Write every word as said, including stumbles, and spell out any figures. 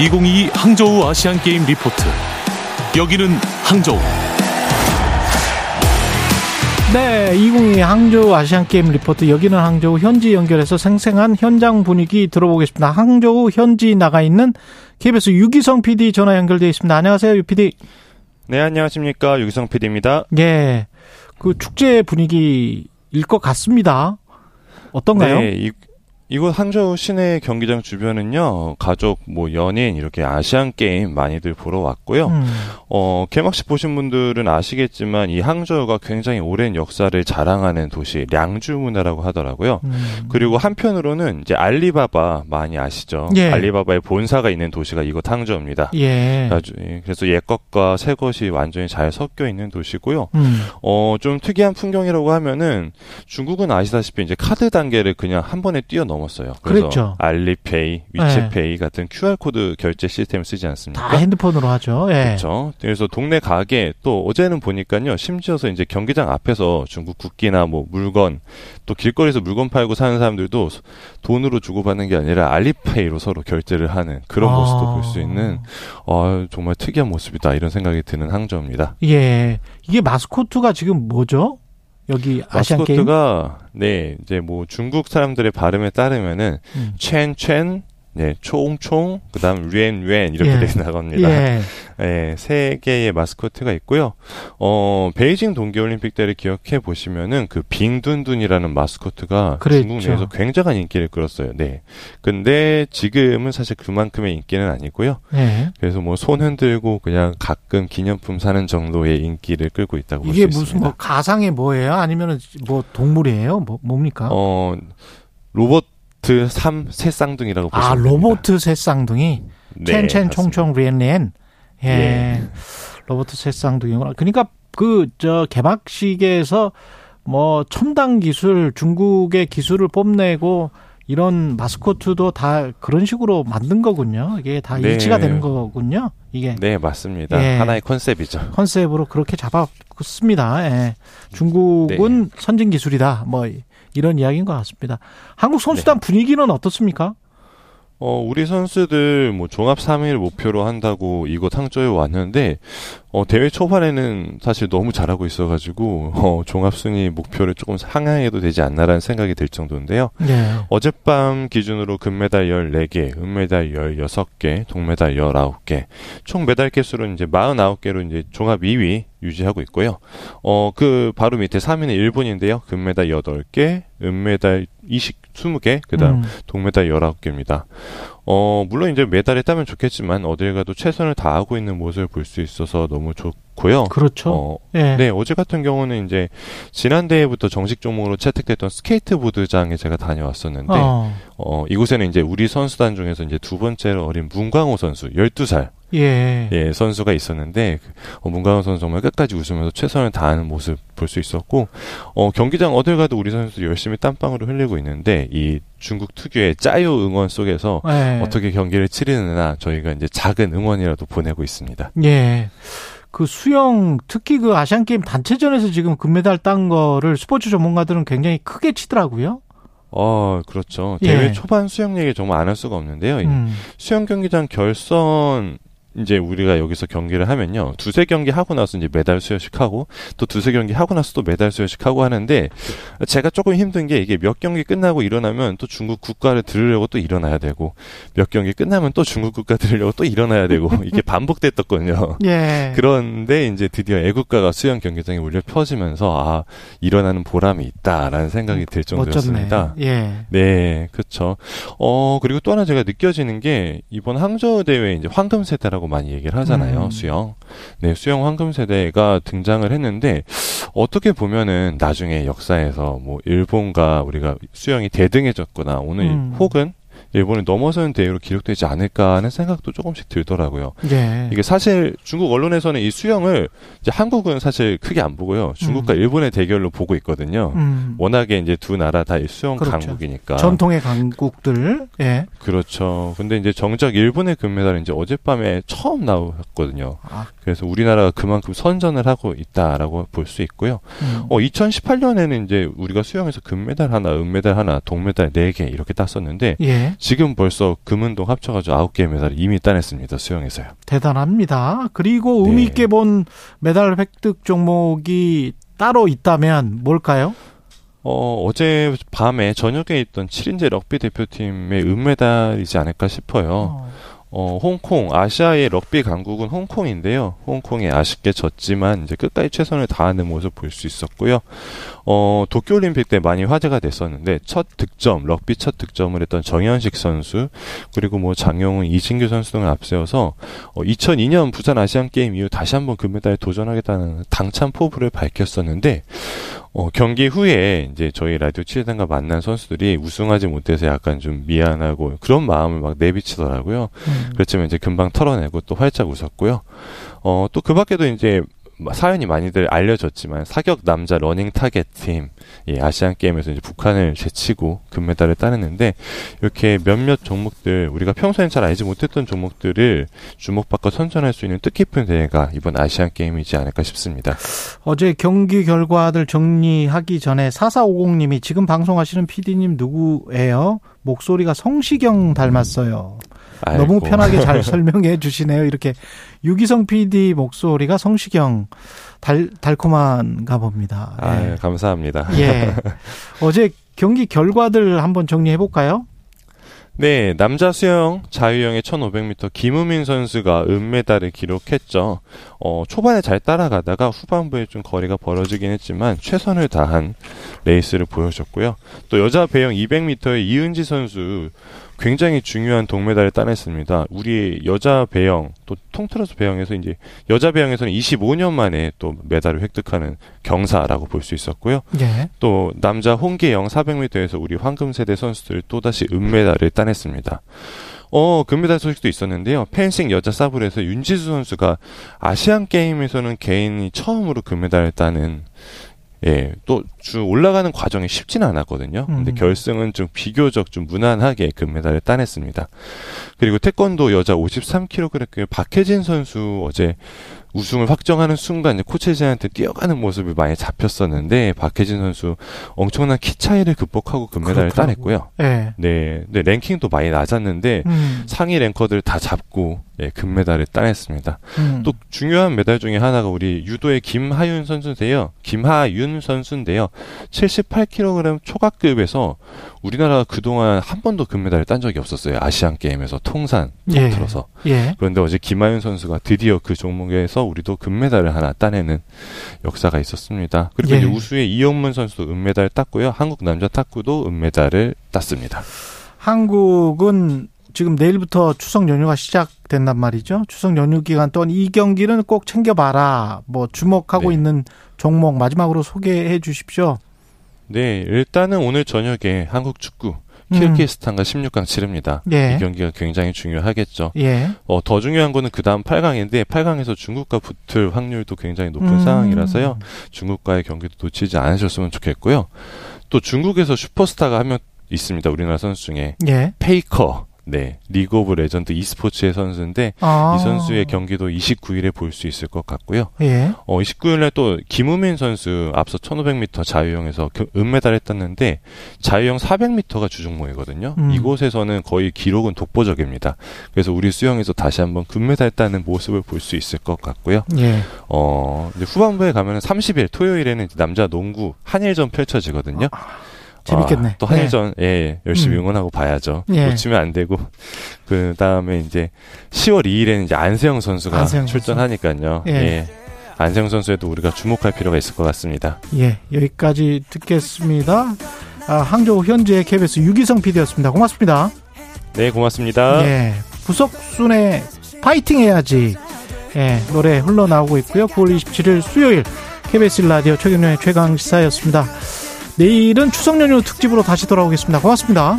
이천이십이 항저우 아시안게임 리포트. 여기는 항저우. 네, 이천이십이 항저우 아시안게임 리포트. 여기는 항저우 현지 연결해서 생생한 현장 분위기 들어보겠습니다. 항저우 현지 나가 있는 케이비에스 유기성 피디 전화 연결되어 있습니다. 안녕하세요, 유 피디. 네, 안녕하십니까. 유기성 피디입니다. 예, 그 축제 분위기일 것 같습니다. 어떤가요? 네, 이... 이곳 항저우 시내 경기장 주변은요, 가족, 뭐, 연인, 이렇게 아시안게임 많이들 보러 왔고요. 음. 어, 개막식 보신 분들은 아시겠지만, 이 항저우가 굉장히 오랜 역사를 자랑하는 도시, 량주 문화라고 하더라고요. 음. 그리고 한편으로는 이제 알리바바 많이 아시죠? 예. 알리바바의 본사가 있는 도시가 이곳 항저우입니다. 예. 그래서 옛것과 새것이 완전히 잘 섞여 있는 도시고요. 음. 어, 좀 특이한 풍경이라고 하면은, 중국은 아시다시피 이제 카드 단계를 그냥 한 번에 뛰어넘어 넘었어요. 그래서 그렇죠. 알리페이, 위챗페이 예. 같은 큐알코드 결제 시스템을 쓰지 않습니까? 다 핸드폰으로 하죠. 예. 그렇죠. 그래서 동네 가게, 또 어제는 보니까요, 심지어서 이제 경기장 앞에서 중국 국기나 뭐 물건, 또 길거리에서 물건 팔고 사는 사람들도 돈으로 주고받는 게 아니라 알리페이로 서로 결제를 하는 그런 아. 모습도 볼 수 있는, 아, 정말 특이한 모습이다, 이런 생각이 드는 항저우입니다. 예. 이게 마스코트가 지금 뭐죠? 여기 아시안 게임? 마스코트가 네, 이제 뭐 중국 사람들의 발음에 따르면은 음. 첸첸, 네, 총총, 그다음 웬웬 이렇게 예. 되어 나갑니다. 예. 네, 세 개의 마스코트가 있고요. 어, 베이징 동계올림픽 때를 기억해 보시면은 그 빙둔둔이라는 마스코트가 그랬죠. 중국 내에서 굉장한 인기를 끌었어요. 네. 근데 지금은 사실 그만큼의 인기는 아니고요. 예. 그래서 뭐 손 흔들고 그냥 가끔 기념품 사는 정도의 인기를 끌고 있다고 볼 수 있습니다. 이게 무슨 뭐 가상의 뭐예요? 아니면은 뭐 동물이에요? 뭐 뭡니까? 어, 로봇 삼 새쌍둥이라고 보시면 됩니다. 아, 로버트 새쌍둥이. 네, 첸첸, 총총, 리엔, 리엔. 예. 네. 로버트 새쌍둥이구나. 그러니까 그 저 개막식에서 뭐 첨단 기술, 중국의 기술을 뽐내고 이런 마스코트도 다 그런 식으로 만든 거군요. 이게 다 네. 일치가 되는 거군요. 이게. 네, 맞습니다. 예. 하나의 컨셉이죠. 컨셉으로 그렇게 잡았습니다. 예. 중국은 네. 선진 기술이다. 뭐 이런 이야기인 것 같습니다. 한국 선수단 네. 분위기는 어떻습니까? 어, 우리 선수들 뭐 종합 삼 위를 목표로 한다고 이곳 항저우에 왔는데 어, 대회 초반에는 사실 너무 잘하고 있어가지고 어, 종합 순위 목표를 조금 상향해도 되지 않나라는 생각이 들 정도인데요. 네. 어젯밤 기준으로 금메달 열네 개, 은메달 열여섯 개, 동메달 열아홉 개, 총 메달 개수는 이제 마흔아홉 개로 이제 종합 이 위 유지하고 있고요. 어, 그 바로 밑에 삼 위는 일본인데요. 금메달 여덟 개, 은메달 이십, 이십 개, 그 다음 음. 동메달 열아홉 개입니다. 어, 물론 이제 메달에 따면 좋겠지만 어딜 가도 최선을 다하고 있는 모습을 볼 수 있어서 너무 좋고요. 그렇죠. 어, 예. 네, 어제 같은 경우는 이제 지난 대회부터 정식 종목으로 채택됐던 스케이트보드장에 제가 다녀왔었는데 어. 어, 이곳에는 이제 우리 선수단 중에서 이제 두 번째로 어린 문광호 선수 열두 살 예. 예, 선수가 있었는데, 어, 문광호 선수 정말 끝까지 웃으면서 최선을 다하는 모습 볼 수 있었고, 어, 경기장 어딜 가도 우리 선수들 열심히 땀방울을 흘리고 있는데, 이 중국 특유의 짜요 응원 속에서 예. 어떻게 경기를 치르느냐, 저희가 이제 작은 응원이라도 보내고 있습니다. 예. 그 수영, 특히 그 아시안게임 단체전에서 지금 금메달 딴 거를 스포츠 전문가들은 굉장히 크게 치더라고요. 어, 그렇죠. 예. 대회 초반 수영 얘기 정말 안 할 수가 없는데요. 음. 수영 경기장 결선, 이제 우리가 여기서 경기를 하면요, 두세 경기 하고 나서 이제 메달 수여식 하고 또 두세 경기 하고 나서 또 메달 수여식 하고 하는데, 제가 조금 힘든 게 이게 몇 경기 끝나고 일어나면 또 중국 국가를 들으려고 또 일어나야 되고, 몇 경기 끝나면 또 중국 국가 들으려고 또 일어나야 되고, 이게 반복됐었거든요. 예. 그런데 이제 드디어 애국가가 수영 경기장에 울려 퍼지면서 아, 일어나는 보람이 있다라는 생각이 들 정도였습니다. 예. 네, 그렇죠. 어, 그리고 또 하나 제가 느껴지는 게 이번 항저우 대회 이제 황금 세대라고 많이 얘기를 하잖아요. 음. 수영. 네, 수영 황금 세대가 등장을 했는데, 어떻게 보면은 나중에 역사에서 뭐 일본과 우리가 수영이 대등해졌거나 오늘 음. 혹은 일본을 넘어서는 대회로 기록되지 않을까 하는 생각도 조금씩 들더라고요. 예. 이게 사실 중국 언론에서는 이 수영을 이제 한국은 사실 크게 안 보고요. 중국과 음. 일본의 대결로 보고 있거든요. 음. 워낙에 이제 두 나라 다 수영 그렇죠. 강국이니까. 전통의 강국들. 예. 그렇죠. 근데 이제 정작 일본의 금메달은 이제 어젯밤에 처음 나왔거든요. 아. 그래서 우리나라가 그만큼 선전을 하고 있다라고 볼 수 있고요. 음. 어, 이천십팔 년에는 이제 우리가 수영에서 금메달 하나, 은메달 하나, 동메달 네 개 이렇게 땄었는데 예. 지금 벌써 금은동 합쳐가지고 아홉 개의 메달을 이미 따냈습니다. 수영에서요. 대단합니다. 그리고 의미 있게 네. 본 메달 획득 종목이 따로 있다면 뭘까요? 어, 어제 밤에 저녁에 있던 칠인제 럭비 대표팀의 은메달이지 않을까 싶어요. 어. 어, 홍콩, 아시아의 럭비 강국은 홍콩인데요. 홍콩에 아쉽게 졌지만 이제 끝까지 최선을 다하는 모습 볼 수 있었고요. 어, 도쿄올림픽 때 많이 화제가 됐었는데 첫 득점, 럭비 첫 득점을 했던 정현식 선수, 그리고 뭐 장영훈, 이진규 선수 등을 앞세워서 어, 이천이년 부산 아시안게임 이후 다시 한번 금메달에 도전하겠다는 당찬 포부를 밝혔었는데 어, 경기 후에 이제 저희 라디오 취재단과 만난 선수들이 우승하지 못해서 약간 좀 미안하고 그런 마음을 막 내비치더라고요. 음. 그렇지만 이제 금방 털어내고 또 활짝 웃었고요. 어, 또 그 밖에도 이제 사연이 많이들 알려졌지만 사격 남자 러닝 타겟 팀, 예, 아시안 게임에서 이제 북한을 제치고 금메달을 따냈는데 이렇게 몇몇 종목들 우리가 평소엔 잘 알지 못했던 종목들을 주목받고 선전할 수 있는 뜻깊은 대회가 이번 아시안 게임이지 않을까 싶습니다. 어제 경기 결과들 정리하기 전에 사사오공님이 지금 방송하시는 피디님 누구예요? 목소리가 성시경 닮았어요. 음. 아이고. 너무 편하게 잘 설명해 주시네요. 이렇게 유기성 피디 목소리가 성시경 달, 달콤한가 봅니다. 아유, 예. 감사합니다. 예. 어제 경기 결과들 한번 정리해 볼까요? 네, 남자 수영 자유형의 천오백 미터 김우민 선수가 은메달을 기록했죠. 어, 초반에 잘 따라가다가 후반부에 좀 거리가 벌어지긴 했지만 최선을 다한 레이스를 보여줬고요. 또 여자 배영 이백 미터의 이은지 선수 굉장히 중요한 동메달을 따냈습니다. 우리 여자 배영, 또 통틀어서 배영에서 이제 여자 배영에서는 이십오년 만에 또 메달을 획득하는 경사라고 볼 수 있었고요. 예. 또 남자 홍계영 사백 미터에서 우리 황금 세대 선수들 또다시 은메달을 따냈습니다. 어, 금메달 소식도 있었는데요. 펜싱 여자 사블에서 윤지수 선수가 아시안 게임에서는 개인이 처음으로 금메달을 따는, 예, 또 주 올라가는 과정이 쉽지는 않았거든요. 근데 음. 결승은 좀 비교적 좀 무난하게 금메달을 따냈습니다. 그리고 태권도 여자 오십삼 킬로그램급 박혜진 선수 어제 우승을 확정하는 순간 이제 코치진한테 뛰어가는 모습이 많이 잡혔었는데 박혜진 선수 엄청난 키 차이를 극복하고 금메달을 따냈고요. 네. 네, 네 랭킹도 많이 낮았는데 음. 상위 랭커들 다 잡고 예, 금메달을 따냈습니다. 음. 또 중요한 메달 중에 하나가 우리 유도의 김하윤 선수인데요. 김하윤 선수인데요. 칠십팔 킬로그램 초과급에서 우리나라가 그동안 한 번도 금메달을 딴 적이 없었어요. 아시안 게임에서 통산 통틀어서. 예. 예. 그런데 어제 김하윤 선수가 드디어 그 종목에서 우리도 금메달을 하나 따내는 역사가 있었습니다. 그리고 예. 이제 우수의 이영문 선수도 은메달을 땄고요. 한국 남자 탁구도 은메달을 땄습니다. 한국은 지금 내일부터 추석 연휴가 시작된단 말이죠. 추석 연휴 기간 동안 이 경기는 꼭 챙겨봐라. 뭐 주목하고 네. 있는 종목 마지막으로 소개해 주십시오. 네, 일단은 오늘 저녁에 한국 축구. 키르기스탄과 음. 십육강 치릅니다. 예. 이 경기가 굉장히 중요하겠죠. 예. 어, 더 중요한 거는 그 다음 팔강인데 팔강에서 중국과 붙을 확률도 굉장히 높은 음. 상황이라서요. 중국과의 경기도 놓치지 않으셨으면 좋겠고요. 또 중국에서 슈퍼스타가 한 명 있습니다. 우리나라 선수 중에. 예. 페이커. 네, 리그 오브 레전드 e스포츠의 선수인데 아. 이 선수의 경기도 이십구일에 볼 수 있을 것 같고요. 예. 어, 이십구일에 또 김우민 선수 앞서 천오백 미터 자유형에서 은메달을 땄는데 자유형 사백 미터가 주종목이거든요. 음. 이곳에서는 거의 기록은 독보적입니다. 그래서 우리 수영에서 다시 한번 금메달 따는 모습을 볼 수 있을 것 같고요. 예. 어, 이제 후반부에 가면은 삼십일 토요일에는 남자 농구 한일전 펼쳐지거든요. 아. 재밌겠네. 아, 또 한일전 네. 예, 열심히 음. 응원하고 봐야죠. 예. 놓치면 안 되고 그 다음에 이제 시월 이일에는 이제 안세영 선수가 안세영 출전하니까요. 예. 예. 안세영 선수에도 우리가 주목할 필요가 있을 것 같습니다. 예, 여기까지 듣겠습니다. 아, 항저우 현지의 케이비에스 유기성 피디였습니다. 고맙습니다. 네, 고맙습니다. 예, 부석순의 파이팅 해야지. 예, 노래 흘러나오고 있고요. 구월 이십칠일 수요일 케이비에스 라디오 최경련의 최강 시사였습니다. 내일은 추석 연휴 특집으로 다시 돌아오겠습니다. 고맙습니다.